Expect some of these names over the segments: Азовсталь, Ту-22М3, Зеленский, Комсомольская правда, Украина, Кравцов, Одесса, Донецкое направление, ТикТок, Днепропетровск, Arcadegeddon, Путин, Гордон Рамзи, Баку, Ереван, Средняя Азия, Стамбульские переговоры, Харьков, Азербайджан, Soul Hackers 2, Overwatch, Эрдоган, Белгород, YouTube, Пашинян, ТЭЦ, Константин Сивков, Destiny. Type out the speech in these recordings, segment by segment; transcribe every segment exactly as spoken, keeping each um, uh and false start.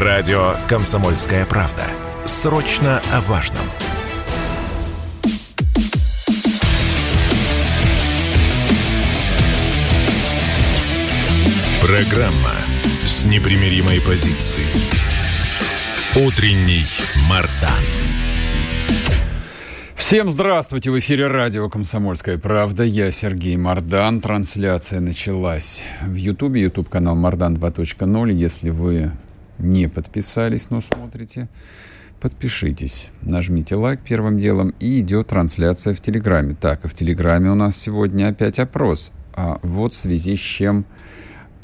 Радио «Комсомольская правда». Срочно о важном. Программа с непримиримой позицией. Утренний Мардан. Всем здравствуйте! В эфире радио «Комсомольская правда». Я Сергей Мардан. Трансляция началась в YouTube. YouTube-канал Мардан два точка ноль. Если вы не подписались, но смотрите, подпишитесь. Нажмите лайк первым делом. И идет трансляция в Телеграме. Так, а в Телеграме у нас сегодня опять опрос. А вот в связи с чем...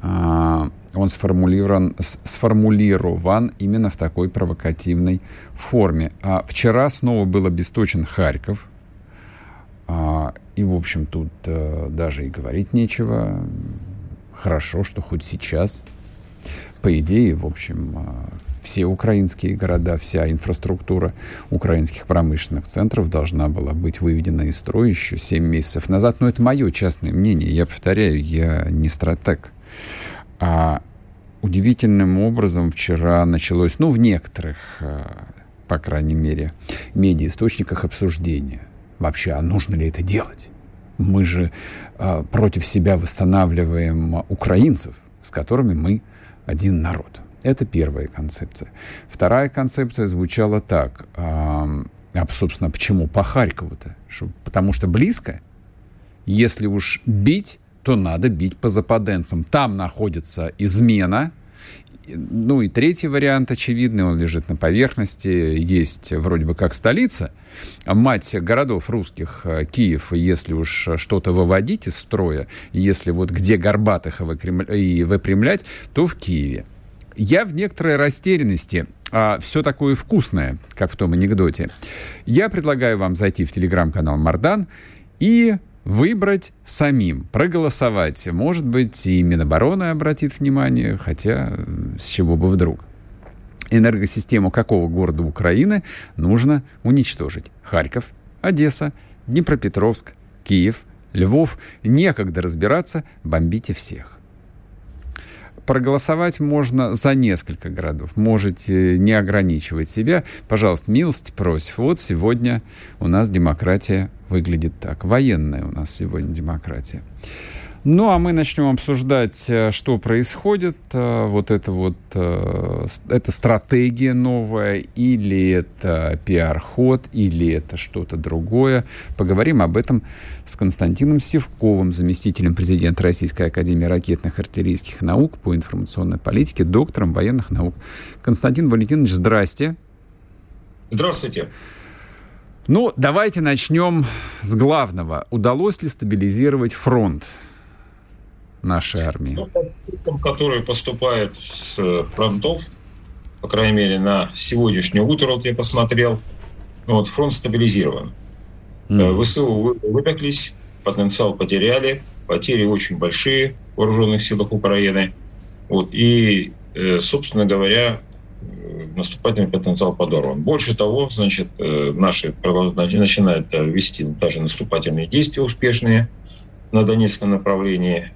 Он сформулирован, сформулирован именно в такой провокативной форме. А вчера снова был обесточен Харьков. А, и, в общем, тут а, даже и говорить нечего. Хорошо, что хоть сейчас. По идее, в общем, а, все украинские города, вся инфраструктура украинских промышленных центров должна была быть выведена из строя еще семь месяцев назад. Но это мое частное мнение. Я повторяю, я не стратег. А удивительным образом вчера началось, ну, в некоторых, по крайней мере, медиаисточниках обсуждение. Вообще, а нужно ли это делать? Мы же а, против себя восстанавливаем украинцев, с которыми мы один народ. Это первая концепция. Вторая концепция звучала так. А, собственно, почему по Харькову-то? Что, потому что близко, если уж бить... то надо бить по западенцам. Там находится измена. Ну и третий вариант очевидный, он лежит на поверхности. Есть вроде бы как столица, мать городов русских, Киев, если уж что-то выводить из строя, если вот где Горбатых и выпрямлять, то в Киеве. Я в некоторой растерянности. А, все такое вкусное, как в том анекдоте. Я предлагаю вам зайти в телеграм-канал Мардан и... выбрать самим, проголосовать. Может быть, и Минобороны обратит внимание, хотя с чего бы вдруг. Энергосистему какого города Украины нужно уничтожить? Харьков, Одесса, Днепропетровск, Киев, Львов. Некогда разбираться, бомбите всех. Проголосовать можно за несколько городов. Можете не ограничивать себя. Пожалуйста, милость просим. Вот сегодня у нас демократия выглядит так. Военная у нас сегодня демократия. Ну, а мы начнем обсуждать, что происходит. Вот это вот... Это стратегия новая. Или это пиар-ход, или это что-то другое. Поговорим об этом с Константином Сивковым, заместителем президента Российской академии ракетных и артиллерийских наук по информационной политике, доктором военных наук. Константин Валентинович, здрасте. Здравствуйте. Ну, давайте начнем с главного. Удалось ли стабилизировать фронт нашей армии? Которые поступают с фронтов, по крайней мере, на сегодняшнее утро, вот я посмотрел, вот фронт стабилизирован. Mm. ВСУ выпеклись, потенциал потеряли, потери очень большие в вооруженных силах Украины. Вот, и, собственно говоря, наступательный потенциал подорван. Больше того, значит, наши начинают вести даже наступательные действия успешные на Донецком направлении.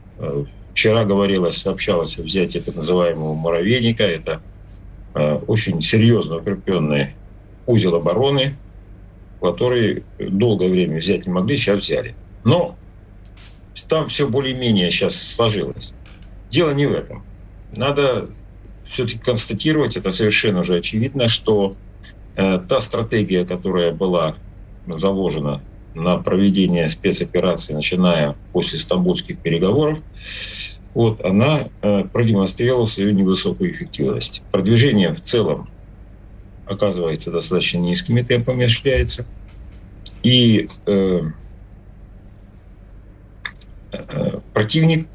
Вчера говорилось, сообщалось о взятии так называемого «Муравейника». Это очень серьезно укрепленный узел обороны, который долгое время взять не могли, сейчас взяли. Но там все более-менее сейчас сложилось. Дело не в этом. Надо все-таки констатировать, это совершенно уже очевидно, что та стратегия, которая была заложена на проведение спецоперации, начиная после Стамбульских переговоров, вот, она э, продемонстрировала свою невысокую эффективность. Продвижение в целом, оказывается, достаточно низкими темпами осуществляется. И э, э, противник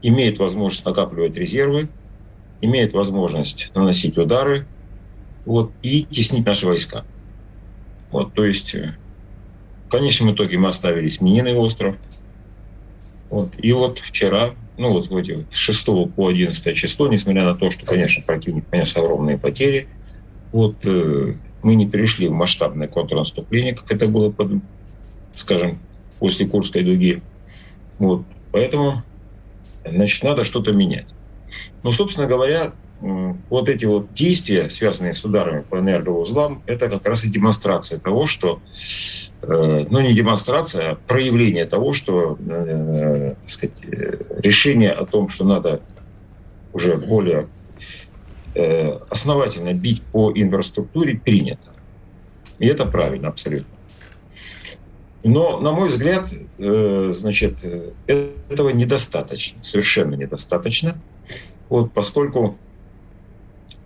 имеет возможность накапливать резервы, имеет возможность наносить удары, вот, и теснить наши войска. Вот, то есть... В конечном итоге мы оставили Миньлин остров. Вот. И вот вчера, ну вот с шестого по одиннадцатое число, несмотря на то, что, конечно, противник понес огромные потери, вот, э, мы не перешли в масштабное контрнаступление, как это было, под, скажем, после Курской дуги. Вот. Поэтому, значит, надо что-то менять. Ну, собственно говоря, вот эти вот действия, связанные с ударами по энергоузлам, это как раз и демонстрация того, что, ну не демонстрация, а проявление того, что, так сказать, решение о том, что надо уже более основательно бить по инфраструктуре, принято. И это правильно абсолютно. Но, на мой взгляд, значит, этого недостаточно, совершенно недостаточно, вот, поскольку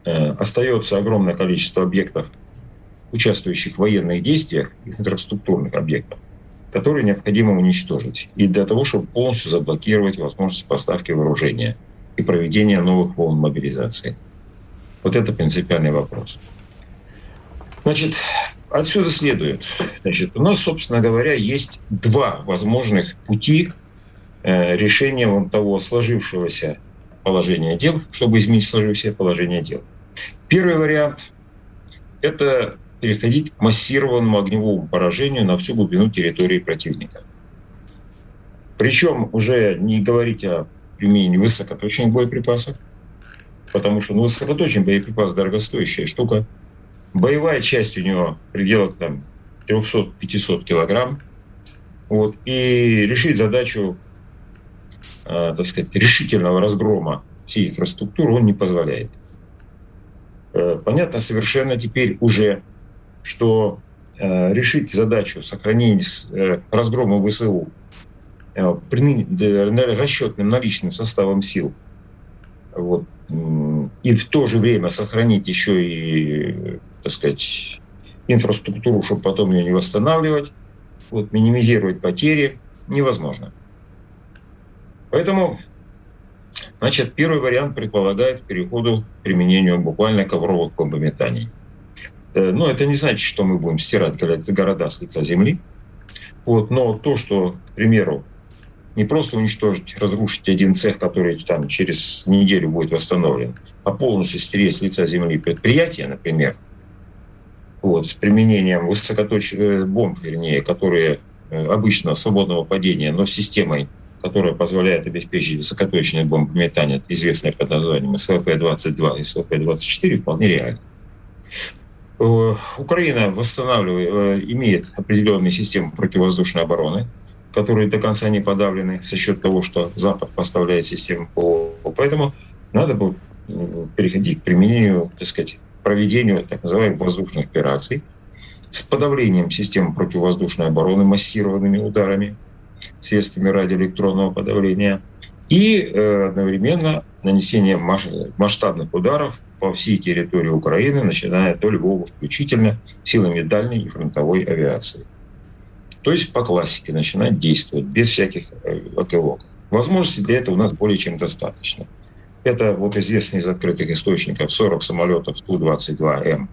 остается огромное количество объектов, участвующих в военных действиях, инфраструктурных объектов, которые необходимо уничтожить, и для того, чтобы полностью заблокировать возможность поставки вооружения и проведения новых волн мобилизации. Вот это принципиальный вопрос. Значит, отсюда следует, значит, у нас, собственно говоря, есть два возможных пути э, решения вон того сложившегося положения дел, чтобы изменить сложившееся положение дел. Первый вариант – это переходить к массированному огневому поражению на всю глубину территории противника. Причем уже не говорить о применении высокоточных боеприпасов, потому что ну, высокоточный боеприпас – дорогостоящая штука. Боевая часть у него в пределах там, триста-пятьсот килограмм. Вот, и решить задачу, э, так сказать, решительного разгрома всей инфраструктуры он не позволяет. Э, понятно совершенно теперь уже, что э, решить задачу сохранения э, разгрома ВСУ э, при, э, расчетным наличным составом сил, вот, э, и в то же время сохранить еще и... так сказать, инфраструктуру, чтобы потом ее не восстанавливать, вот, минимизировать потери, невозможно. Поэтому, значит, первый вариант предполагает переходу к применению буквально ковровых бомбометаний. Но это не значит, что мы будем стирать города с лица земли, вот, но то, что, к примеру, не просто уничтожить, разрушить один цех, который там через неделю будет восстановлен, а полностью стереть с лица земли предприятие, например, вот, с применением высокоточных бомб, вернее, которые обычно свободного падения, но с системой, которая позволяет обеспечить высокоточные бомбометания, известные под названием эс вэ пэ двадцать два и эс вэ пэ двадцать четыре, вполне реально. Украина восстанавливает, имеет определенные системы противовоздушной обороны, которые до конца не подавлены за счет того, что Запад поставляет систему ПВО. Поэтому надо было переходить к применению, так сказать, проведению так называемых воздушных операций с подавлением системы противовоздушной обороны массированными ударами, средствами радиоэлектронного подавления и э, одновременно нанесение масштабных ударов по всей территории Украины, начиная от Львова включительно, силами дальней и фронтовой авиации. То есть по классике начинать действовать без всяких отговорок. Возможностей для этого у нас более чем достаточно. Это вот известно из открытых источников сорок самолетов Ту двадцать два эм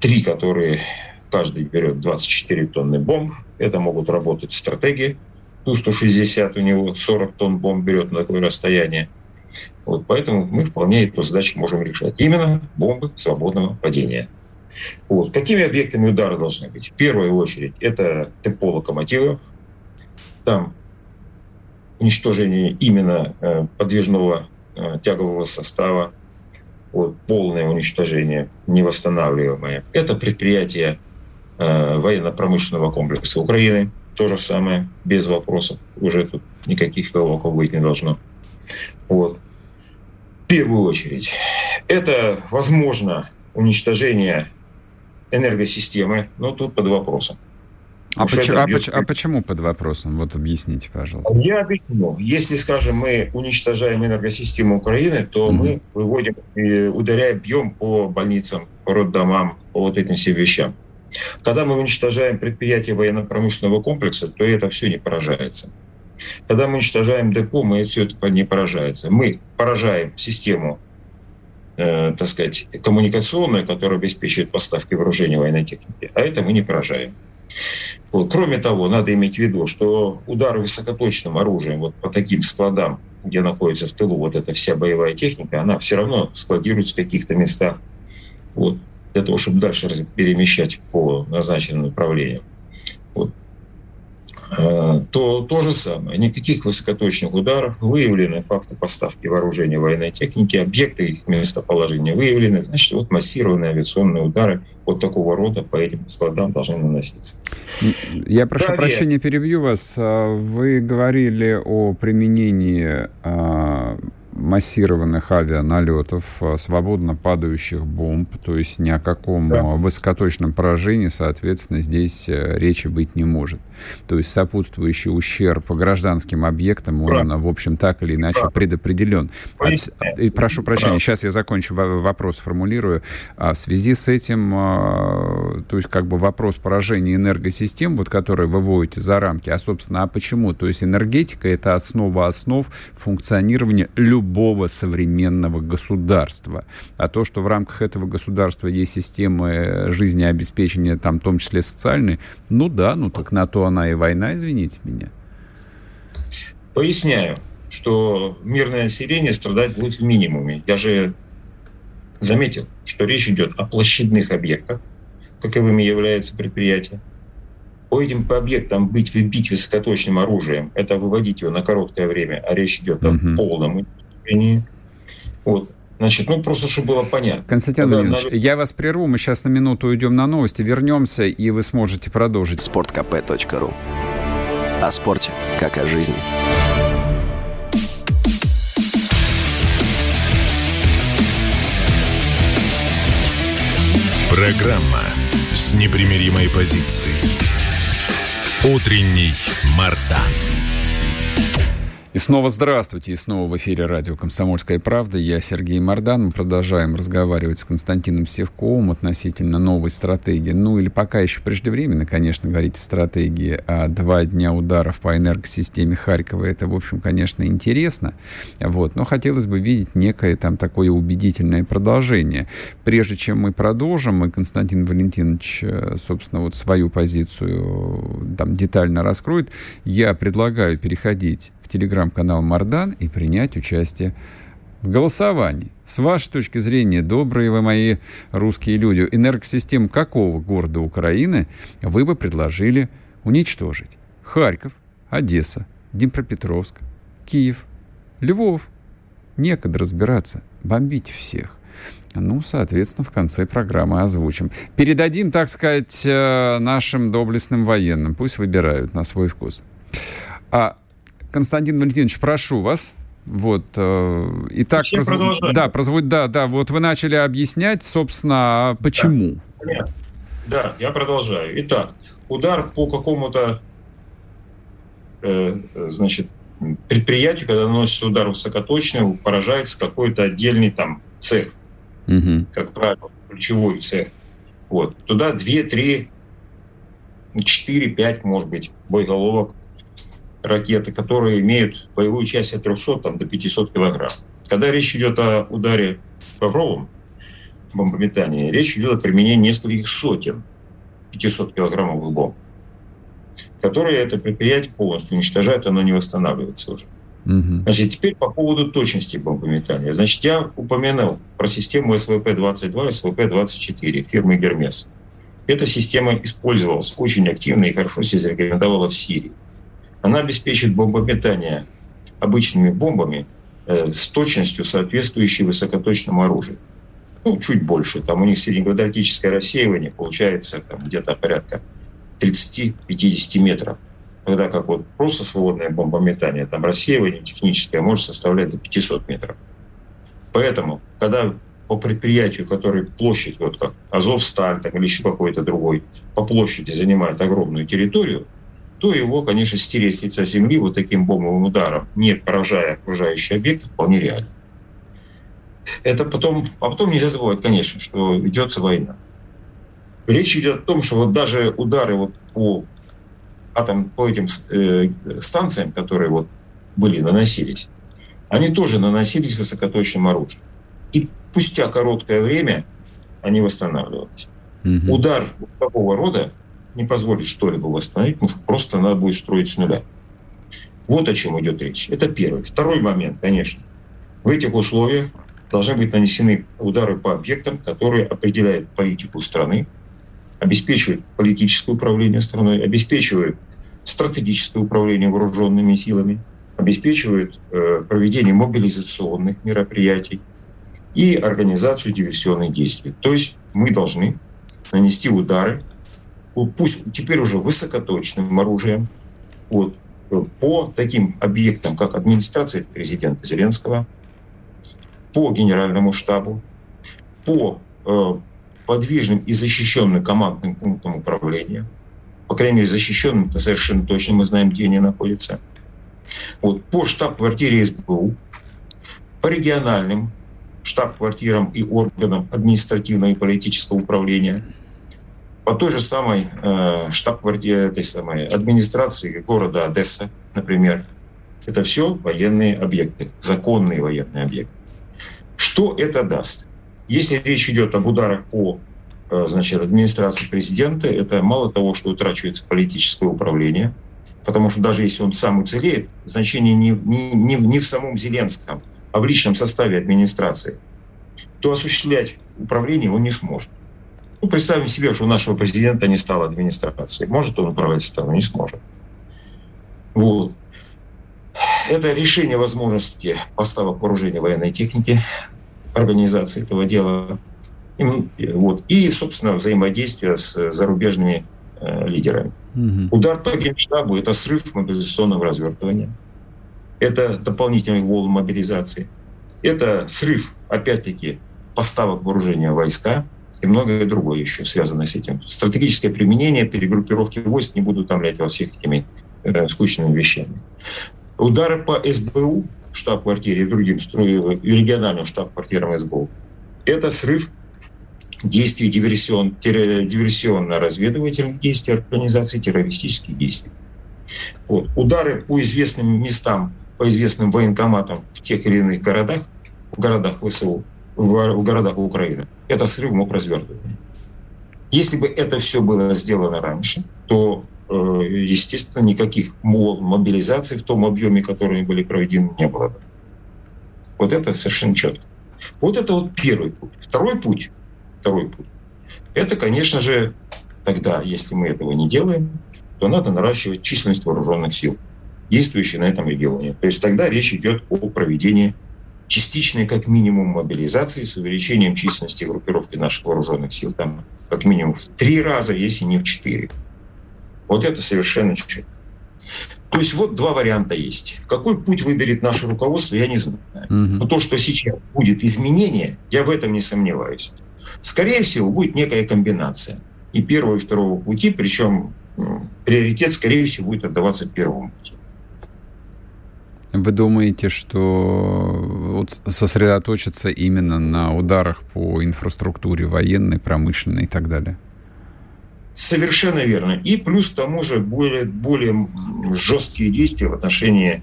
три, которые каждый берет двадцать четыре тонны бомб. Это могут работать стратеги. Ту сто шестьдесят у него сорок тонн бомб берет на такое расстояние. Вот поэтому мы вполне эту задачу можем решать. Именно бомбы свободного падения. Вот. Какими объектами удара должны быть? В первую очередь это депо локомотивов. Там уничтожение именно э, подвижного тягового состава, вот, полное уничтожение, невосстанавливаемое. Это предприятие э, военно-промышленного комплекса Украины, то же самое, без вопросов, уже тут никаких колоков быть не должно. Вот. В первую очередь, это, возможно, уничтожение энергосистемы, но тут под вопросом. А почему, а, почему, а почему под вопросом? Вот объясните, пожалуйста. Я объясню. Если, скажем, мы уничтожаем энергосистему Украины, то mm-hmm. мы выводим, ударяем, бьем по больницам, по роддомам, по вот этим всем вещам. Когда мы уничтожаем предприятия военно-промышленного комплекса, то это все не поражается. Когда мы уничтожаем депо, мы все это не поражается. Мы поражаем систему, э, так сказать, коммуникационную, которая обеспечивает поставки вооружения военной техники, а это мы не поражаем. Вот. Кроме того, надо иметь в виду, что удары высокоточным оружием вот по таким складам, где находится в тылу вот эта вся боевая техника, она все равно складируется в каких-то местах, вот, для того, чтобы дальше перемещать по назначенным направлениям. Вот. то то же самое. Никаких высокоточных ударов, выявлены факты поставки вооружения военной техники, объекты их местоположения выявлены, значит, вот массированные авиационные удары вот такого рода по этим складам должны наноситься. Я прошу Далее. прощения, перебью вас. Вы говорили о применении массированных авианалетов, свободно падающих бомб, то есть ни о каком да. высокоточном поражении, соответственно, здесь речи быть не может. То есть сопутствующий ущерб по гражданским объектам, он, да. в общем, так или иначе да. предопределен. От... И, прошу прощения, да. сейчас я закончу, вопрос формулирую. В связи с этим, то есть как бы вопрос поражения энергосистем, вот которые вы выводите за рамки, а, собственно, а почему? То есть энергетика — это основа основ функционирования любого любого современного государства. А то, что в рамках этого государства есть системы жизнеобеспечения, там, в том числе социальные, ну да, ну так на то она и война, извините меня. Поясняю, что мирное население страдать будет в минимуме. Я же заметил, что речь идет о площадных объектах, каковыми являются предприятия. По этим объектам быть, бить высокоточным оружием, это выводить его на короткое время, а речь идет о полном. Вот. Значит, ну просто, чтобы было понятно. Константин Владимирович, на... я вас прерву, мы сейчас на минуту уйдем на новости, вернемся, и вы сможете продолжить. спорт кэ пэ точка ру. О спорте, как о жизни. Программа с непримиримой позицией. Утренний Мардан. И снова здравствуйте, и снова в эфире радио «Комсомольская правда». Я Сергей Мардан. Мы продолжаем разговаривать с Константином Сивковым относительно новой стратегии. Ну или пока еще преждевременно, конечно, говорить о стратегии. А два дня ударов по энергосистеме Харькова — это, в общем, конечно, интересно. Вот. Но хотелось бы видеть некое там такое убедительное продолжение. Прежде чем мы продолжим, мы Константин Валентинович, собственно, вот свою позицию там детально раскроет, я предлагаю переходить в телеграм-канал Мардан и принять участие в голосовании. С вашей точки зрения, добрые вы мои русские люди, энергосистему какого города Украины вы бы предложили уничтожить? Харьков, Одесса, Днепропетровск, Киев, Львов. Некогда разбираться, бомбить всех. Ну, соответственно, в конце программы озвучим. Передадим, так сказать, нашим доблестным военным. Пусть выбирают на свой вкус. А Константин Валентинович, прошу вас. Вот. Итак, прозв... да, прозвучит, да, да. Вот вы начали объяснять, собственно, почему. Да. да, я продолжаю. Итак, удар по какому-то, э, значит, предприятию, когда наносится удар высокоточный, поражается какой-то отдельный там цех, угу. как правило, ключевой цех. Вот. Туда два, три, четыре, пять, может быть, боеголовок ракеты, которые имеют боевую часть от трехсот там, до пятисот килограмм. Когда речь идет о ударе ковровом бомбометании, речь идет о применении нескольких сотен пятисот килограммовых бомб, которые это предприятие полностью уничтожает, оно не восстанавливается уже. Угу. Значит, теперь по поводу точности бомбометания. Значит, я упоминал про систему эс вэ пэ двадцать два и эс вэ пэ двадцать четыре фирмы «Гермес». Эта система использовалась очень активно и хорошо себя зарекомендовала в Сирии. Она обеспечит бомбометание обычными бомбами э, с точностью, соответствующей высокоточному оружию. Ну, чуть больше. Там у них среднегравитатическое рассеивание получается там, где-то порядка тридцать-пятьдесят метров. Тогда как вот просто свободное бомбометание, там рассеивание техническое может составлять до пятисот метров. Поэтому, когда по предприятию, которое площадь, вот как Азовсталь там, или еще какой-то другой, по площади занимает огромную территорию, то его, конечно, стереть с лица земли вот таким бомбовым ударом, не поражая окружающие объекты, вполне реально. Это потом, а потом нельзя забывать, конечно, что ведется война. Речь идет о том, что вот даже удары вот по, атом, по этим э, станциям, которые вот были, наносились, они тоже наносились высокоточным оружием. И спустя короткое время они восстанавливались. Mm-hmm. Удар такого рода не позволит что-либо восстановить, потому что просто надо будет строить с нуля. Вот о чем идет речь. Это первый. Второй момент, конечно. В этих условиях должны быть нанесены удары по объектам, которые определяют политику страны, обеспечивают политическое управление страной, обеспечивают стратегическое управление вооруженными силами, обеспечивают э, проведение мобилизационных мероприятий и организацию диверсионных действий. То есть мы должны нанести удары, пусть теперь уже высокоточным оружием, вот, по таким объектам, как администрация президента Зеленского, по генеральному штабу, по э, подвижным и защищенным командным пунктам управления. По крайней мере, защищенным, это совершенно точно, мы знаем, где они находятся. Вот, по штаб-квартире эс бэ у, по региональным штаб-квартирам и органам административного и политического управления, по той же самой э, штаб-квартире этой самой администрации города Одесса, например. Это все военные объекты, законные военные объекты. Что это даст? Если речь идет об ударах по э, значит, администрации президента, это мало того, что утрачивается политическое управление, потому что даже если он сам уцелеет, значение не, не, не, не в самом Зеленском, а в личном составе администрации, то осуществлять управление он не сможет. Ну, представим себе, что у нашего президента не стало администрации. Может он управлять страной, не сможет. Вот. Это решение возможности поставок вооружения военной техники, организации этого дела и, вот, и собственно, взаимодействие с зарубежными э, лидерами. Угу. Удар по генштабу – это срыв мобилизационного развертывания, это дополнительный волн мобилизации, это срыв, опять-таки, поставок вооружения войска, и многое другое еще связано с этим. Стратегическое применение, перегруппировки войск, не буду утомлять вас всех этими э, скучными вещами. Удары по эс бэ у, штаб-квартире и другим струевым, и региональным штаб-квартирам эс бэ у, это срыв действий диверсион, диверсионно-разведывательных действий организации террористических действий. Вот. Удары по известным местам, по известным военкоматам в тех или иных городах, в городах ВСУ, в городах Украины. Это срыв мог развертывания. Если бы это все было сделано раньше, то, естественно, никаких мобилизаций в том объеме, которые были проведены, не было бы. Вот это совершенно четко. Вот это вот первый путь. Второй путь, второй путь. Это, конечно же, тогда, если мы этого не делаем, то надо наращивать численность вооруженных сил, действующих на этом регионе. То есть тогда речь идет о проведении частичной, как минимум, мобилизации с увеличением численности группировки наших вооруженных сил, там, как минимум, в три раза, если не в четыре. Вот это совершенно чуть-чуть. То есть вот два варианта есть. Какой путь выберет наше руководство, я не знаю. Mm-hmm. Но то, что сейчас будет изменение, я в этом не сомневаюсь. Скорее всего, будет некая комбинация и первого, и второго пути, причем ну, приоритет, скорее всего, будет отдаваться первому пути. Вы думаете, что сосредоточиться именно на ударах по инфраструктуре военной, промышленной и так далее? Совершенно верно. И плюс к тому же более, более жесткие действия в отношении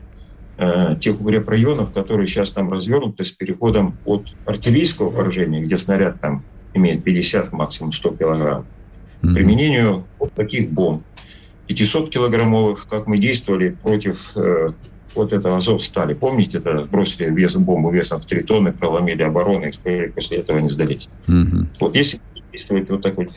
э, тех укрепрайонов, которые сейчас там развернуты, с переходом от артиллерийского вооружения, где снаряд там имеет пятьдесят, максимум сто килограмм, mm-hmm. к применению вот таких бомб. пятисоткилограммовых, как мы действовали против э, вот этого Азовстали. Помните, это бросили вес, бомбу весом в три тонны, проломили оборону и после этого не сдались. Mm-hmm. Вот если действовать вот так вот.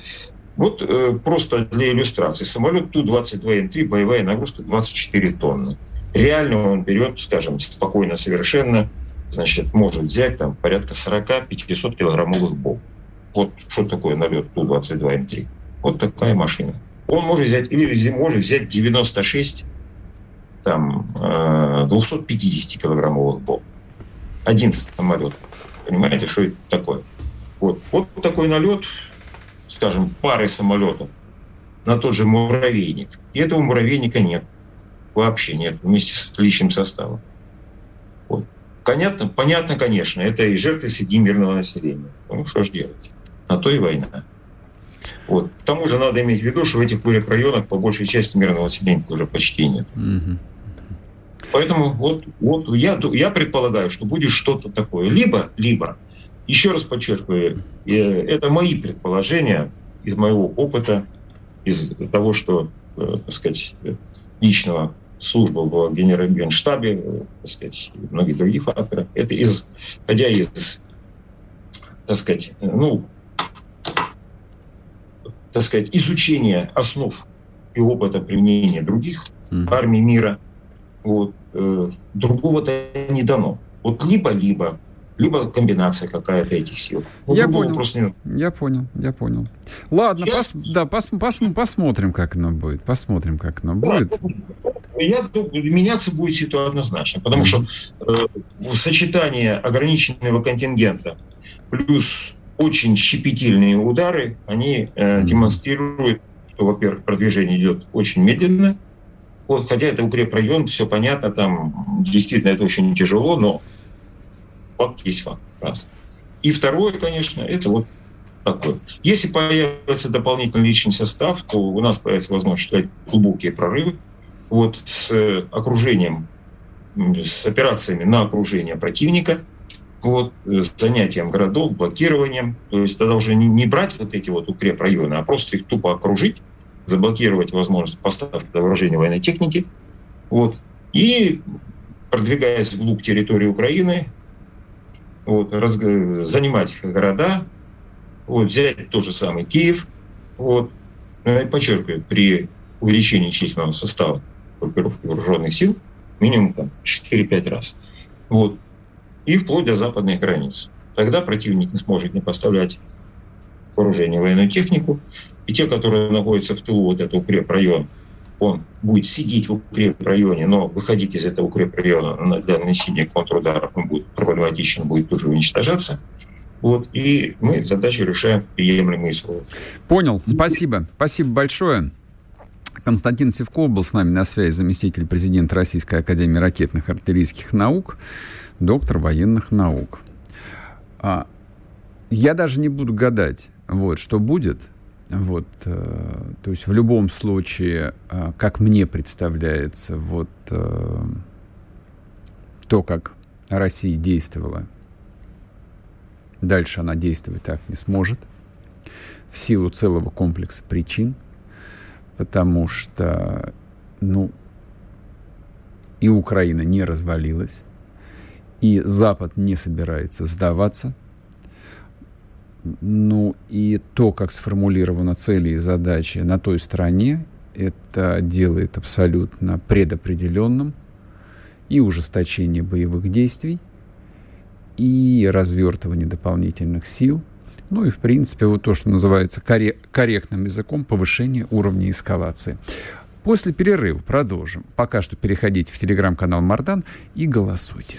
Вот э, просто для иллюстрации. Самолет Ту двадцать два эм три, боевая нагрузка двадцать четыре тонны. Реально он берет, скажем, спокойно, совершенно, значит, может взять там порядка сорок-пятьсот килограммовых бомб. Вот что такое налет Ту двадцать два эм три. Вот такая машина. Он может взять, или может взять девяносто шесть там, э, двести пятьдесят килограммовых бомб. Один самолет. Понимаете, что это такое? Вот, вот такой налет, скажем, пары самолетов на тот же муравейник. И этого муравейника нет. Вообще нет. Вместе с личным составом. Вот. Понятно? Понятно, конечно. Это и жертвы среди мирного населения. Ну, что ж делать? На то и война. Вот. К тому же надо иметь в виду, что в этих районах по большей части мирного населения уже почти нет. Mm-hmm. Поэтому вот, вот я, я предполагаю, что будет что-то такое. Либо, либо, еще раз подчеркиваю, это мои предположения из моего опыта, из того, что, так сказать, личного службы в Генштабе, так сказать, многих других факторов. Это из, хотя из, так сказать, ну, так сказать, изучение основ и опыта применения других армии мира. Вот. Другого-то не дано. Вот либо-либо, либо комбинация какая-то этих сил. Вот я, понял. Не... я понял, я понял. Ладно, я... Пос... Да, пос... Пос... посмотрим, как оно будет. Посмотрим, как оно будет. Я думаю, меняться будет ситуация однозначно, потому что э, сочетание ограниченного контингента плюс очень щепетильные удары, они э, демонстрируют, что, во-первых, продвижение идет очень медленно. Вот, хотя это укрепрайон, все понятно, там действительно это очень тяжело, но факт есть факт. Раз. И второе, конечно, это вот такое. Если появится дополнительный личный состав, то у нас появится возможность считать глубокие прорывы вот, с окружением, с операциями на окружение противника, вот, с занятием городов, блокированием. То есть тогда уже не, не брать вот эти вот укрепрайоны, а просто их тупо окружить, заблокировать возможность поставки вооружения военной техники, вот, и, продвигаясь вглубь территории Украины, вот, раз, занимать города, вот, взять тот же самый Киев, вот, подчеркиваю, при увеличении численного состава группировки вооруженных сил минимум там, четыре-пять раз, вот, и вплоть до западной границы. Тогда противник не сможет не поставлять вооружение военную технику, и те, которые находятся в тылу вот этого укрепрайона, он будет сидеть в укрепрайоне, но выходить из этого укрепрайона для нанесения контрудара будет проблематично, будет тоже уничтожаться. Вот, и мы задачу решаем приемлемые сроки. Понял, спасибо. Спасибо большое. Константин Сивков был с нами на связи, заместитель президента Российской академии ракетных и артиллерийских наук, доктор военных наук. А, я даже не буду гадать, вот, что будет. Вот, э, то есть в любом случае, э, как мне представляется, вот э, то, как Россия действовала, дальше она действовать так не сможет в силу целого комплекса причин, потому что, ну, и Украина не развалилась, и Запад не собирается сдаваться. Ну, и то, как сформулированы цели и задачи на той стороне, это делает абсолютно предопределенным и ужесточение боевых действий, и развертывание дополнительных сил, ну и, в принципе, вот то, что называется корректным языком, повышение уровня эскалации. После перерыва продолжим. Пока что переходите в телеграм-канал Мардан и голосуйте.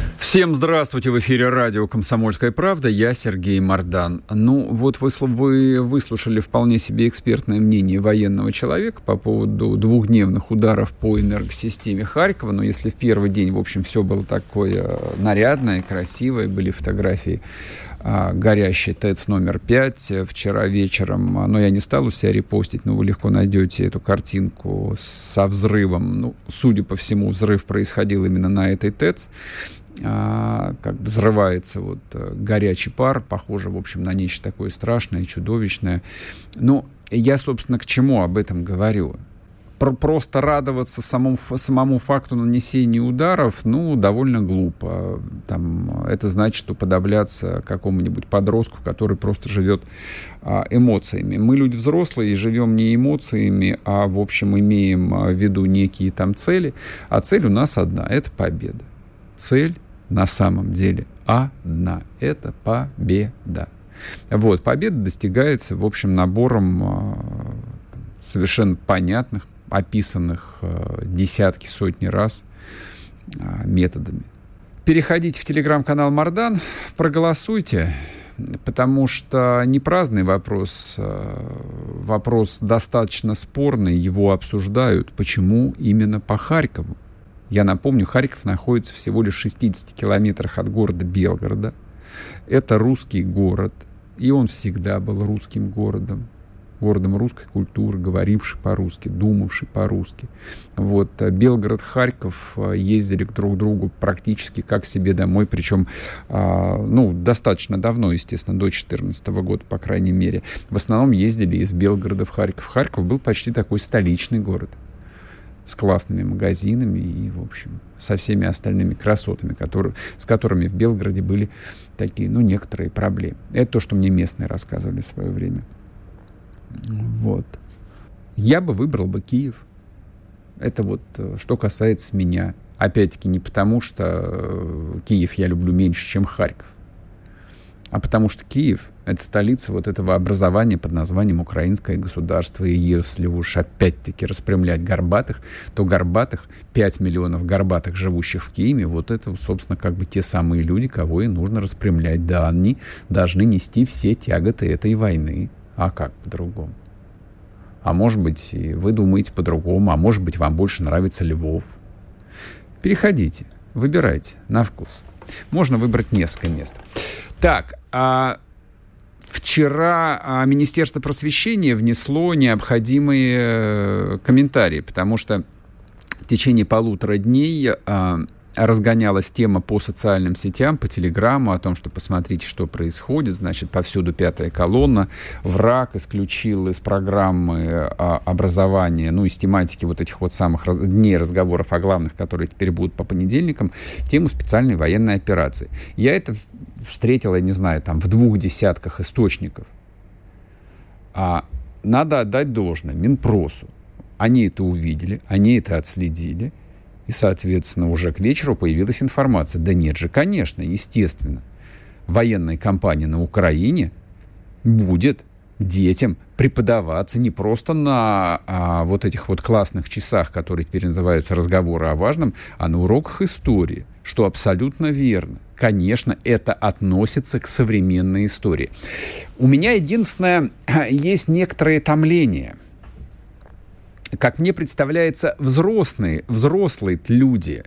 Всем здравствуйте, в эфире радио «Комсомольская правда», я Сергей Мардан. Ну вот вы, вы выслушали вполне себе экспертное мнение военного человека по поводу двухдневных ударов по энергосистеме Харькова, но если в первый день, в общем, все было такое нарядное, красивое, были фотографии а, горящей ТЭЦ номер пять вчера вечером, но я не стал у себя репостить, но вы легко найдете эту картинку со взрывом, ну, судя по всему, взрыв происходил именно на этой ТЭЦ, как взрывается вот горячий пар, похоже, в общем, на нечто такое страшное, чудовищное. Но я, собственно, к чему об этом говорю? Про- просто радоваться самому, самому факту нанесения ударов, ну, довольно глупо. Там, это значит уподобляться какому-нибудь подростку, который просто живет а, эмоциями. Мы люди взрослые и живем не эмоциями, а, в общем, имеем в виду некие там цели. А цель у нас одна — это победа. Цель на самом деле одна — это победа. Вот, победа достигается, в общем, набором э, совершенно понятных, описанных э, десятки, сотни раз э, методами. Переходите в телеграм-канал Мардан, проголосуйте, потому что не праздный вопрос, э, вопрос достаточно спорный, его обсуждают, почему именно по Харькову. Я напомню, Харьков находится всего лишь в шестидесяти километрах от города Белгорода. Это русский город, и он всегда был русским городом. городом русской культуры, говоривший по-русски, думавший по-русски. Вот. Белгород, Харьков ездили друг к другу практически как себе домой, причем ну, достаточно давно, естественно, до две тысячи четырнадцатого года, по крайней мере. В основном ездили из Белгорода в Харьков. Харьков был почти такой столичный город с классными магазинами и, в общем, со всеми остальными красотами, которые, с которыми в Белгороде были такие, ну, некоторые проблемы. Это то, что мне местные рассказывали в свое время. Вот. Я бы выбрал бы Киев. Это вот что касается меня. Опять-таки не потому, что Киев я люблю меньше, чем Харьков, а потому что Киев — это столица вот этого образования под названием «Украинское государство». И если уж опять-таки распрямлять горбатых, то горбатых, пять миллионов горбатых, живущих в Киеве, вот это, собственно, как бы те самые люди, кого и нужно распрямлять. Да, они должны нести все тяготы этой войны. А как по-другому? А может быть, вы думаете по-другому, а может быть, вам больше нравится Львов. Переходите, выбирайте на вкус. Можно выбрать несколько мест. Так, а вчера Министерство просвещения внесло необходимые комментарии, потому что в течение полутора дней разгонялась тема по социальным сетям, по Телеграму, о том, что посмотрите, что происходит, значит, повсюду пятая колонна, враг исключил из программы образования, ну, из тематики вот этих вот самых раз... дней разговоров о главных, которые теперь будут по понедельникам, тему специальной военной операции. Я это... встретил, я не знаю, там, в двух десятках источников. А надо отдать должное Минпросу. Они это увидели, они это отследили, и, соответственно, уже к вечеру появилась информация. Да нет же, конечно, естественно, военная кампания на Украине будет детям преподаваться не просто на а, вот этих вот классных часах, которые теперь называются разговоры о важном, а на уроках истории, что абсолютно верно. Конечно, это относится к современной истории. У меня единственное, есть некоторое томление. Как мне представляется, взрослые, взрослые люди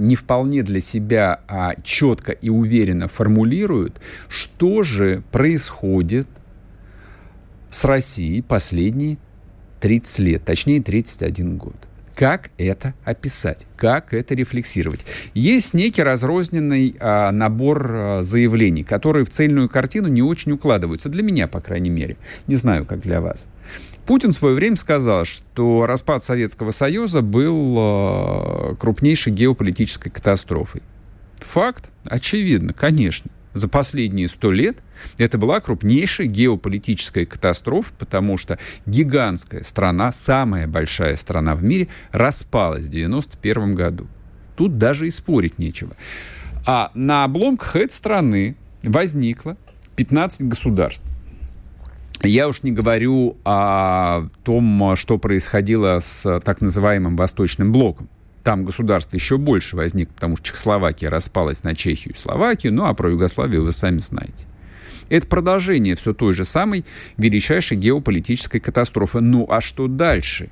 не вполне для себя четко и уверенно формулируют, что же происходит с Россией последние тридцать лет, точнее тридцать один год. Как это описать? Как это рефлексировать? Есть некий разрозненный а, набор а, заявлений, которые в цельную картину не очень укладываются. Для меня, по крайней мере. Не знаю, как для вас. Путин в свое время сказал, что распад Советского Союза был а, крупнейшей геополитической катастрофой. Факт? Очевидно, конечно. За последние сто лет это была крупнейшая геополитическая катастрофа, потому что гигантская страна, самая большая страна в мире, распалась в девяносто первом году. Тут даже и спорить нечего. А на обломках этой страны возникло пятнадцать государств. Я уж не говорю о том, что происходило с так называемым Восточным блоком. Там государство еще больше возникло, потому что Чехословакия распалась на Чехию и Словакию, ну а про Югославию вы сами знаете. Это продолжение все той же самой величайшей геополитической катастрофы. Ну а что дальше?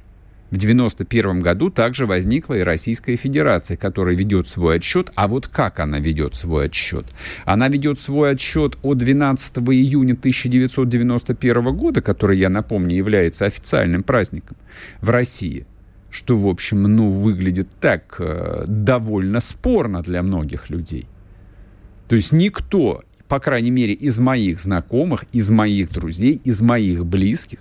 В девяносто первом году также возникла и Российская Федерация, которая ведет свой отсчет. А вот как она ведет свой отсчет? Она ведет свой отсчет от двенадцатого июня тысяча девятьсот девяносто первого года, который, я напомню, является официальным праздником в России. Что, в общем, ну, выглядит так э, довольно спорно для многих людей. То есть никто, по крайней мере, из моих знакомых, из моих друзей, из моих близких,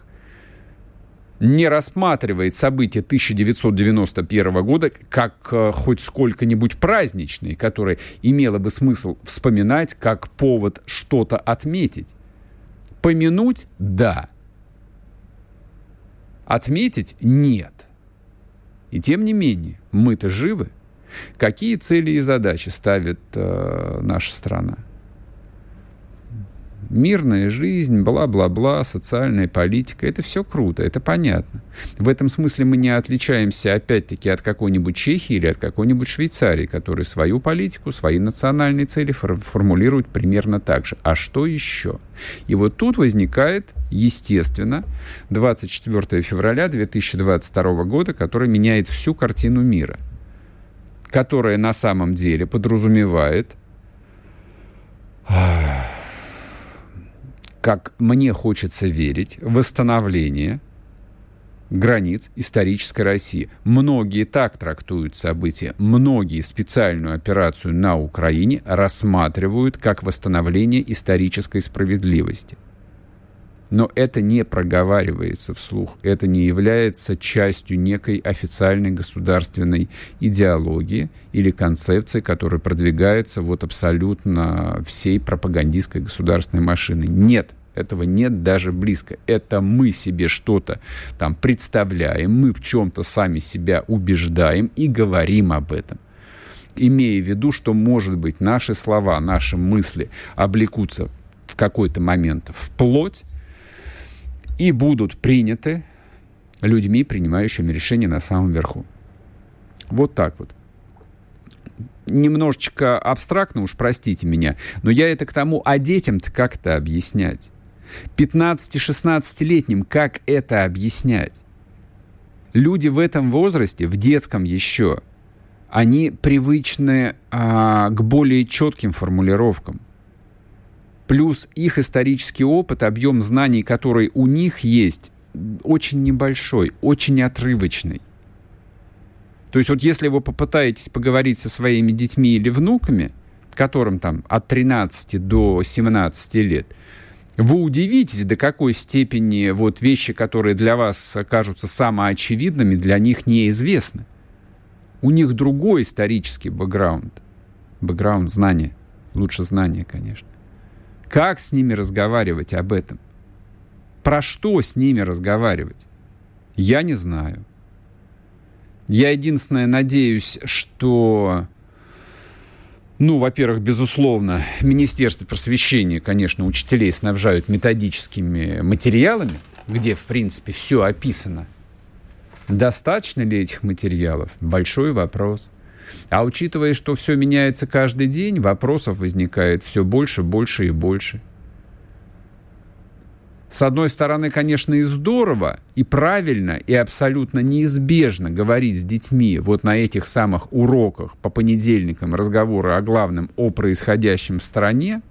не рассматривает события тысяча девятьсот девяносто первого года как э, хоть сколько-нибудь праздничные, которые имело бы смысл вспоминать как повод что-то отметить. Помянуть – да. Отметить – нет. И тем не менее, мы-то живы. Какие цели и задачи ставит э, наша страна? Мирная жизнь, бла-бла-бла, социальная политика. Это все круто, это понятно. В этом смысле мы не отличаемся, опять-таки, от какой-нибудь Чехии или от какой-нибудь Швейцарии, которые свою политику, свои национальные цели фор- формулируют примерно так же. А что еще? И вот тут возникает, естественно, двадцать четвёртого февраля две тысячи двадцать второго года, который меняет всю картину мира, которая на самом деле подразумевает... как мне хочется верить, восстановление границ исторической России. Многие так трактуют события. Многие специальную операцию на Украине рассматривают как восстановление исторической справедливости. Но это не проговаривается вслух. Это не является частью некой официальной государственной идеологии или концепции, которая продвигается вот абсолютно всей пропагандистской государственной машиной. Нет. Этого нет даже близко. Это мы себе что-то там представляем, мы в чем-то сами себя убеждаем и говорим об этом, имея в виду, что, может быть, наши слова, наши мысли облекутся в какой-то момент в плоть и будут приняты людьми, принимающими решения на самом верху. Вот так вот. Немножечко абстрактно, уж простите меня, но я это к тому, а детям-то как-то объяснять? пятнадцати-шестнадцатилетним как это объяснять? Люди в этом возрасте, в детском еще, они привычны а, к более четким формулировкам. Плюс их исторический опыт, объем знаний, который у них есть, очень небольшой, очень отрывочный. То есть вот если вы попытаетесь поговорить со своими детьми или внуками, которым там от тринадцати до семнадцати лет, вы удивитесь, до какой степени вот вещи, которые для вас кажутся самоочевидными, для них неизвестны. У них другой исторический бэкграунд. Бэкграунд знания. Лучше знания, конечно. Как с ними разговаривать об этом? Про что с ними разговаривать? Я не знаю. Я единственное надеюсь, что, ну, во-первых, безусловно, Министерство просвещения, конечно, учителей снабжают методическими материалами, где, в принципе, все описано. Достаточно ли этих материалов? Большой вопрос. А учитывая, что все меняется каждый день, вопросов возникает все больше, больше и больше. С одной стороны, конечно, и здорово, и правильно, и абсолютно неизбежно говорить с детьми вот на этих самых уроках по понедельникам разговоры о главном, о происходящем в стране.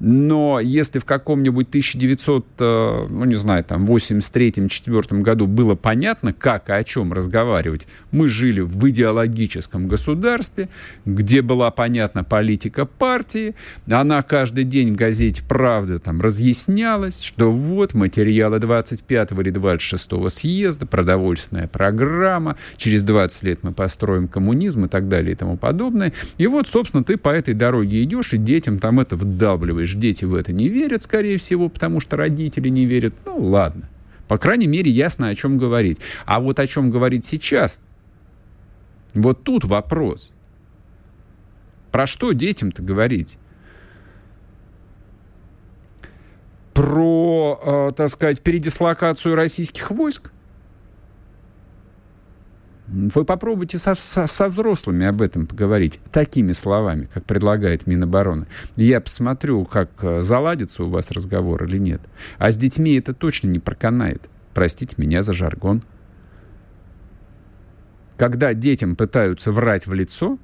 Но если в каком-нибудь тысяча девятьсот, ну не знаю, там, восемьдесят третьем-четвёртом году было понятно, как и о чем разговаривать, мы жили в идеологическом государстве, где была понятна политика партии, она каждый день в газете «Правда» там разъяснялась, что вот материалы двадцать пятого или двадцать шестого съезда, продовольственная программа, через двадцать лет мы построим коммунизм и так далее и тому подобное. И вот, собственно, ты по этой дороге идешь, и детям там это вдавливаешь. Дети в это не верят, скорее всего, потому что родители не верят. Ну, ладно. По крайней мере, ясно, о чем говорить. А вот о чем говорить сейчас, вот тут вопрос. Про что детям-то говорить? Про, э, так сказать, передислокацию российских войск? Вы попробуйте со, со, со взрослыми об этом поговорить. Такими словами, как предлагает Минобороны. Я посмотрю, как заладится у вас разговор или нет. А с детьми это точно не проканает. Простите меня за жаргон. Когда детям пытаются врать в лицо,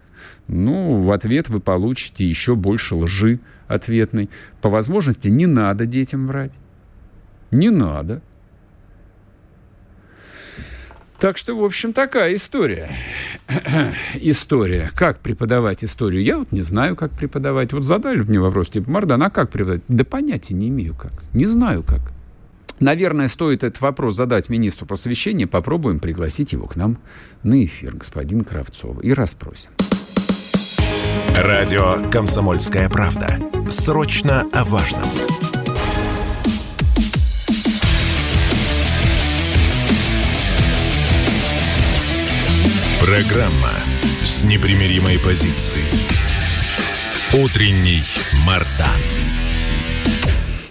ну, в ответ вы получите еще больше лжи ответной. По возможности не надо детям врать. Не надо. Так что, в общем, такая история. История. Как преподавать историю? Я вот не знаю, как преподавать. Вот задали мне вопрос, типа, Мардан, а как преподавать? Да понятия не имею как. Не знаю как. Наверное, стоит этот вопрос задать министру просвещения. Попробуем пригласить его к нам на эфир, господин Кравцова, и расспросим. Радио «Комсомольская правда». Срочно о важном. Программа с непримиримой позицией. Утренний Мардан.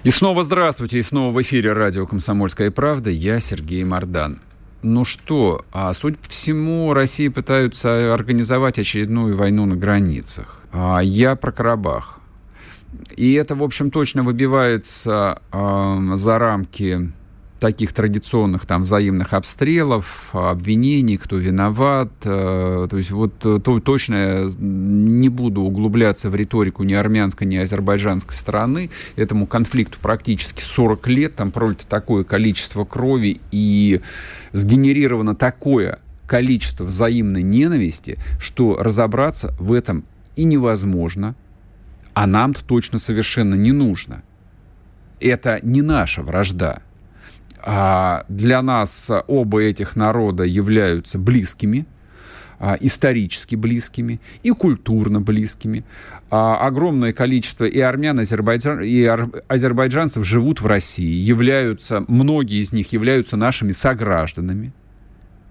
И снова здравствуйте, и снова в эфире радио «Комсомольская правда». Я Сергей Мардан. Ну что, а судя по всему, Россия пытается организовать очередную войну на границах. А я про Карабах. И это, в общем, точно выбивается э, за рамки таких традиционных там взаимных обстрелов, обвинений, кто виноват. То есть вот то, точно не буду углубляться в риторику ни армянской, ни азербайджанской стороны. Этому конфликту практически сорок лет, там пролито такое количество крови и сгенерировано такое количество взаимной ненависти, что разобраться в этом и невозможно, а нам-то точно совершенно не нужно. Это не наша вражда. А для нас оба этих народа являются близкими, исторически близкими и культурно близкими. Огромное количество и армян, азербайджан, и азербайджанцев живут в России, являются, многие из них являются нашими согражданами.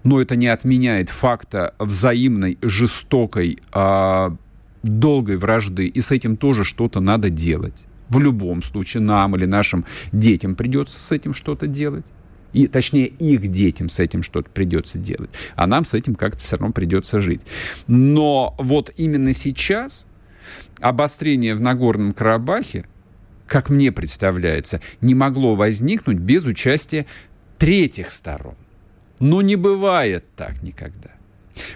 Но это не отменяет факта взаимной, жестокой, долгой вражды, и с этим тоже что-то надо делать. В любом случае нам или нашим детям придется с этим что-то делать. И, точнее, их детям с этим что-то придется делать. А нам с этим как-то все равно придется жить. Но вот именно сейчас обострение в Нагорном Карабахе, как мне представляется, не могло возникнуть без участия третьих сторон. Но не бывает так никогда.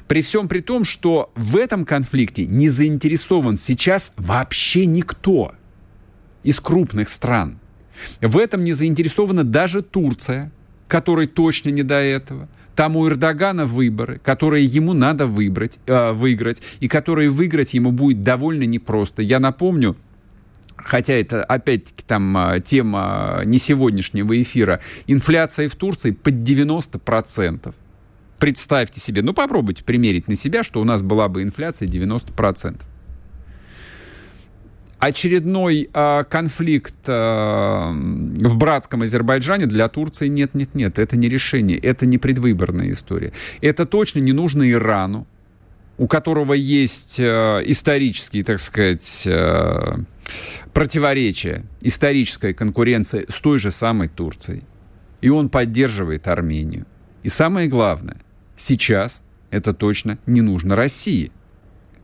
При всем при том, что в этом конфликте не заинтересован сейчас вообще никто из крупных стран. В этом не заинтересована даже Турция, которой точно не до этого. Там у Эрдогана выборы, которые ему надо выбрать, э, выиграть, и которые выиграть ему будет довольно непросто. Я напомню, хотя это опять-таки там тема не сегодняшнего эфира, инфляция в Турции под девяносто процентов. Представьте себе, ну попробуйте примерить на себя, что у нас была бы инфляция девяносто процентов. Очередной э, конфликт э, в братском Азербайджане для Турции нет-нет-нет, это не решение, это не предвыборная история. Это точно не нужно Ирану, у которого есть э, исторические, так сказать, э, противоречия, историческая конкуренция с той же самой Турцией. И он поддерживает Армению. И самое главное, сейчас это точно не нужно России.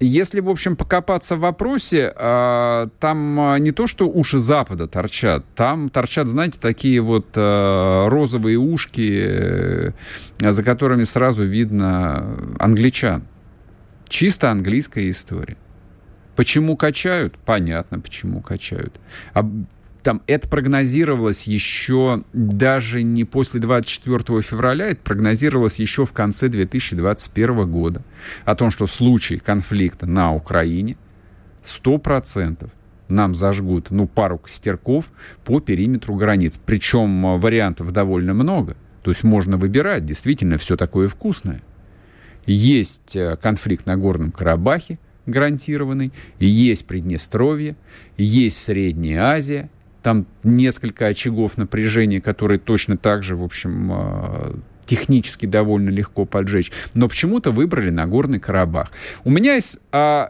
Если, в общем, покопаться в вопросе, там не то, что уши Запада торчат, там торчат, знаете, такие вот розовые ушки, за которыми сразу видно англичан. Чисто английская история. Почему качают? Понятно, почему качают. А там это прогнозировалось еще даже не после двадцать четвёртого февраля, это прогнозировалось еще в конце две тысячи двадцать первого года. О том, что в случае конфликта на Украине сто процентов нам зажгут ну, пару костерков по периметру границ. Причем вариантов довольно много. То есть можно выбирать, действительно, все такое вкусное. Есть конфликт на Нагорном Карабахе гарантированный, есть Приднестровье, есть Средняя Азия. Там несколько очагов напряжения, которые точно так же, в общем, технически довольно легко поджечь. Но почему-то выбрали Нагорный Карабах. У меня есть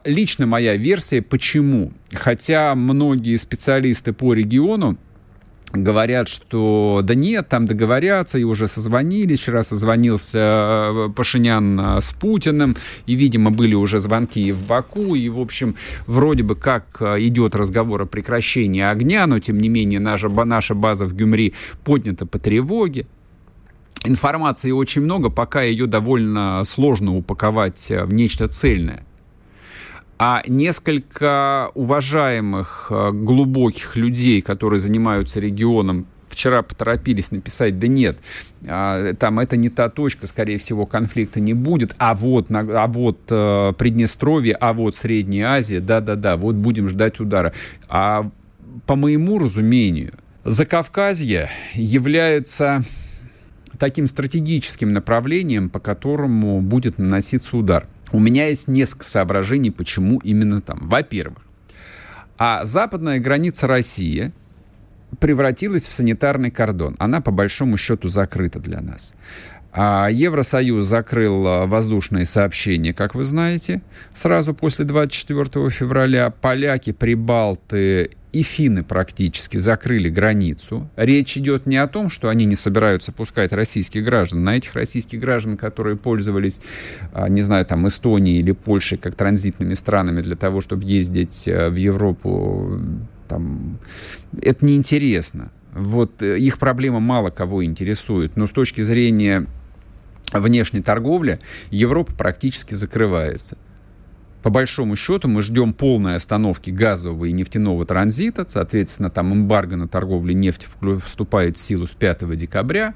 лично моя версия, почему. Хотя многие специалисты по региону говорят, что да нет, там договорятся, и уже созвонились. Вчера созвонился Пашинян с Путиным, и, видимо, были уже звонки и в Баку, и, в общем, вроде бы как идет разговор о прекращении огня, но, тем не менее, наша, наша база в Гюмри поднята по тревоге. Информации очень много, пока ее довольно сложно упаковать в нечто цельное. А несколько уважаемых, глубоких людей, которые занимаются регионом, вчера поторопились написать, да нет, там это не та точка, скорее всего, конфликта не будет, а вот, а вот Приднестровье, а вот Средняя Азия, да-да-да, вот будем ждать удара. А по моему разумению, Закавказье является таким стратегическим направлением, по которому будет наноситься удар. У меня есть несколько соображений, почему именно там. Во-первых, а западная граница России превратилась в санитарный кордон. Она, по большому счету, закрыта для нас. А Евросоюз закрыл воздушные сообщения, как вы знаете, сразу после двадцать четвёртого февраля. Поляки, прибалты и финны практически закрыли границу. Речь идет не о том, что они не собираются пускать российских граждан. На этих российских граждан, которые пользовались, не знаю, там, Эстонией или Польшей как транзитными странами для того, чтобы ездить в Европу, там, это неинтересно. Вот их проблема мало кого интересует, но с точки зрения внешней торговли Европа практически закрывается. По большому счету мы ждем полной остановки газового и нефтяного транзита, соответственно, там эмбарго на торговлю нефтью вступает в силу с пятого декабря,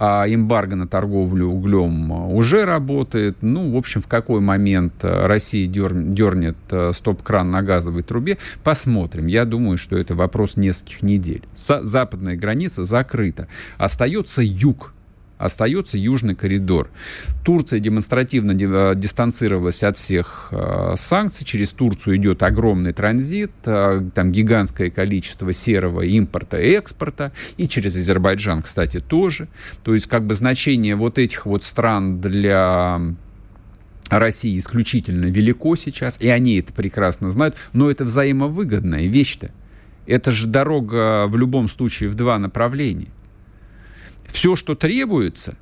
а эмбарго на торговлю углем уже работает. Ну, в общем, в какой момент Россия дернет стоп-кран на газовой трубе, посмотрим. Я думаю, что это вопрос нескольких недель. Западная граница закрыта. Остается юг. Остается южный коридор. Турция демонстративно дистанцировалась от всех э, санкций. Через Турцию идет огромный транзит, э, там гигантское количество серого импорта и экспорта. И через Азербайджан, кстати, тоже. То есть, как бы значение вот этих вот стран для России исключительно велико сейчас. И они это прекрасно знают. Но это взаимовыгодная вещь-то. Это же дорога в любом случае в два направления. Все, что требуется,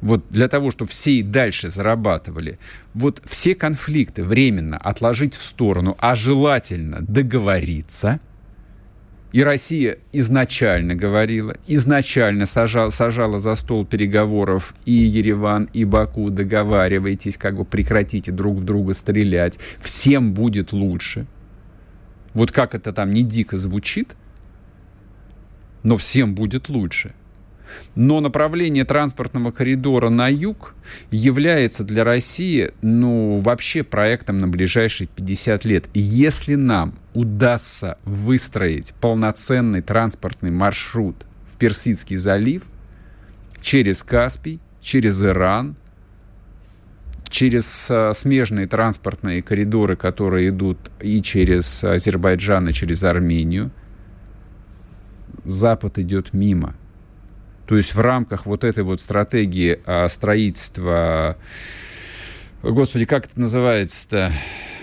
вот для того, чтобы все и дальше зарабатывали, вот все конфликты временно отложить в сторону, а желательно договориться. И Россия изначально говорила, изначально сажала, сажала за стол переговоров и Ереван, и Баку, договаривайтесь, как бы прекратите друг в друга стрелять, всем будет лучше. Вот как это там не дико звучит, но всем будет лучше. Но направление транспортного коридора на юг является для России, ну, вообще проектом на ближайшие пятьдесят лет. И если нам удастся выстроить полноценный транспортный маршрут в Персидский залив, через Каспий, через Иран, через а, смежные транспортные коридоры, которые идут и через Азербайджан, и через Армению, Запад идет мимо. То есть в рамках вот этой вот стратегии строительства, господи, как это называется-то,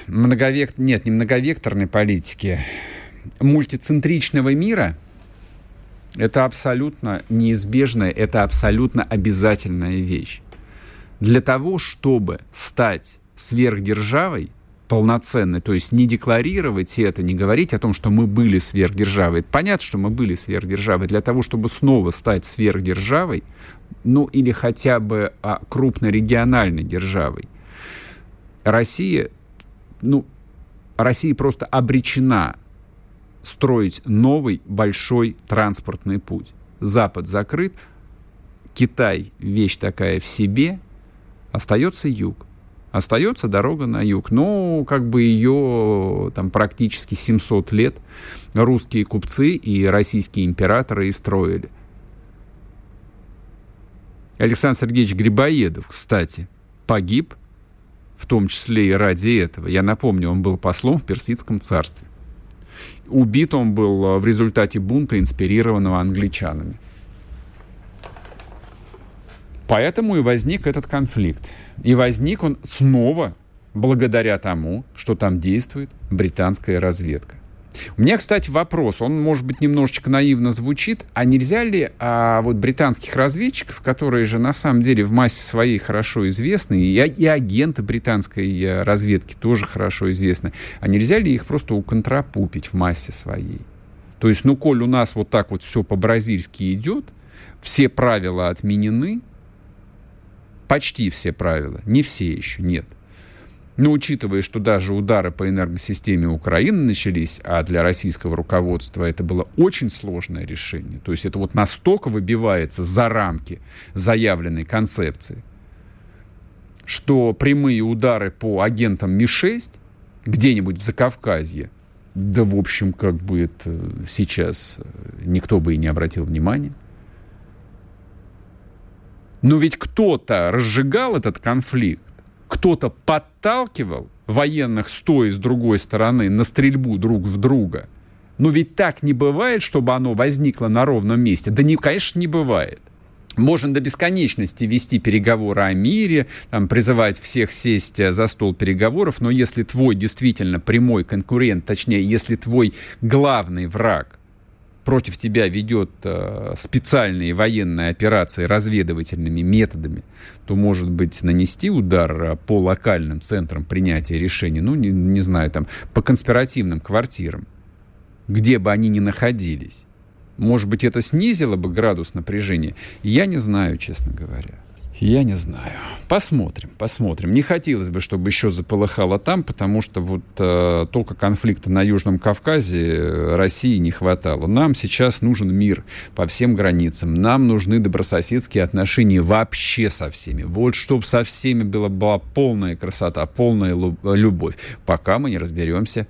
многовек... нет, не многовекторной политики, мультицентричного мира, это абсолютно неизбежная, это абсолютно обязательная вещь. Для того, чтобы стать сверхдержавой, полноценной, то есть не декларировать это, не говорить о том, что мы были сверхдержавой. Понятно, что мы были сверхдержавой. Для того, чтобы снова стать сверхдержавой, ну или хотя бы а, крупнорегиональной державой, Россия, ну, Россия просто обречена строить новый большой транспортный путь. Запад закрыт, Китай вещь такая в себе, остается юг. Остается дорога на юг, но как бы ее там практически семьсот лет русские купцы и российские императоры и строили. Александр Сергеевич Грибоедов, кстати, погиб, в том числе и ради этого. Я напомню, он был послом в Персидском царстве. Убит он был в результате бунта, инспирированного англичанами. Поэтому и возник этот конфликт. И возник он снова благодаря тому, что там действует британская разведка. У меня, кстати, вопрос. Он, может быть, немножечко наивно звучит. А нельзя ли а, вот британских разведчиков, которые же на самом деле в массе своей хорошо известны, и, и агенты британской разведки тоже хорошо известны, а нельзя ли их просто уконтрапупить в массе своей? То есть, ну, коль у нас вот так вот все по-бразильски идет, все правила отменены, почти все правила, не все еще, нет. Но учитывая, что даже удары по энергосистеме Украины начались, а для российского руководства это было очень сложное решение, то есть это вот настолько выбивается за рамки заявленной концепции, что прямые удары по агентам Ми шесть где-нибудь в Закавказье, да, в общем, как бы это сейчас никто бы и не обратил внимания. Но ведь кто-то разжигал этот конфликт, кто-то подталкивал военных с той и с другой стороны на стрельбу друг в друга. Но ведь так не бывает, чтобы оно возникло на ровном месте. Да, не, конечно, не бывает. Можно до бесконечности вести переговоры о мире, там, призывать всех сесть за стол переговоров, но если твой действительно прямой конкурент, точнее, если твой главный враг против тебя ведет э, специальные военные операции разведывательными методами, то, может быть, нанести удар по локальным центрам принятия решений, ну, не, не знаю, там, по конспиративным квартирам, где бы они ни находились. Может быть, это снизило бы градус напряжения? Я не знаю, честно говоря. Я не знаю. Посмотрим, посмотрим. Не хотелось бы, чтобы еще заполыхало там, потому что вот э, только конфликта на Южном Кавказе России не хватало. Нам сейчас нужен мир по всем границам. Нам нужны добрососедские отношения вообще со всеми. Вот чтобы со всеми была, была полная красота, полная любовь. Пока мы не разберемся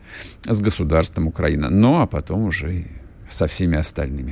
с государством Украина. Ну, а потом уже со всеми остальными.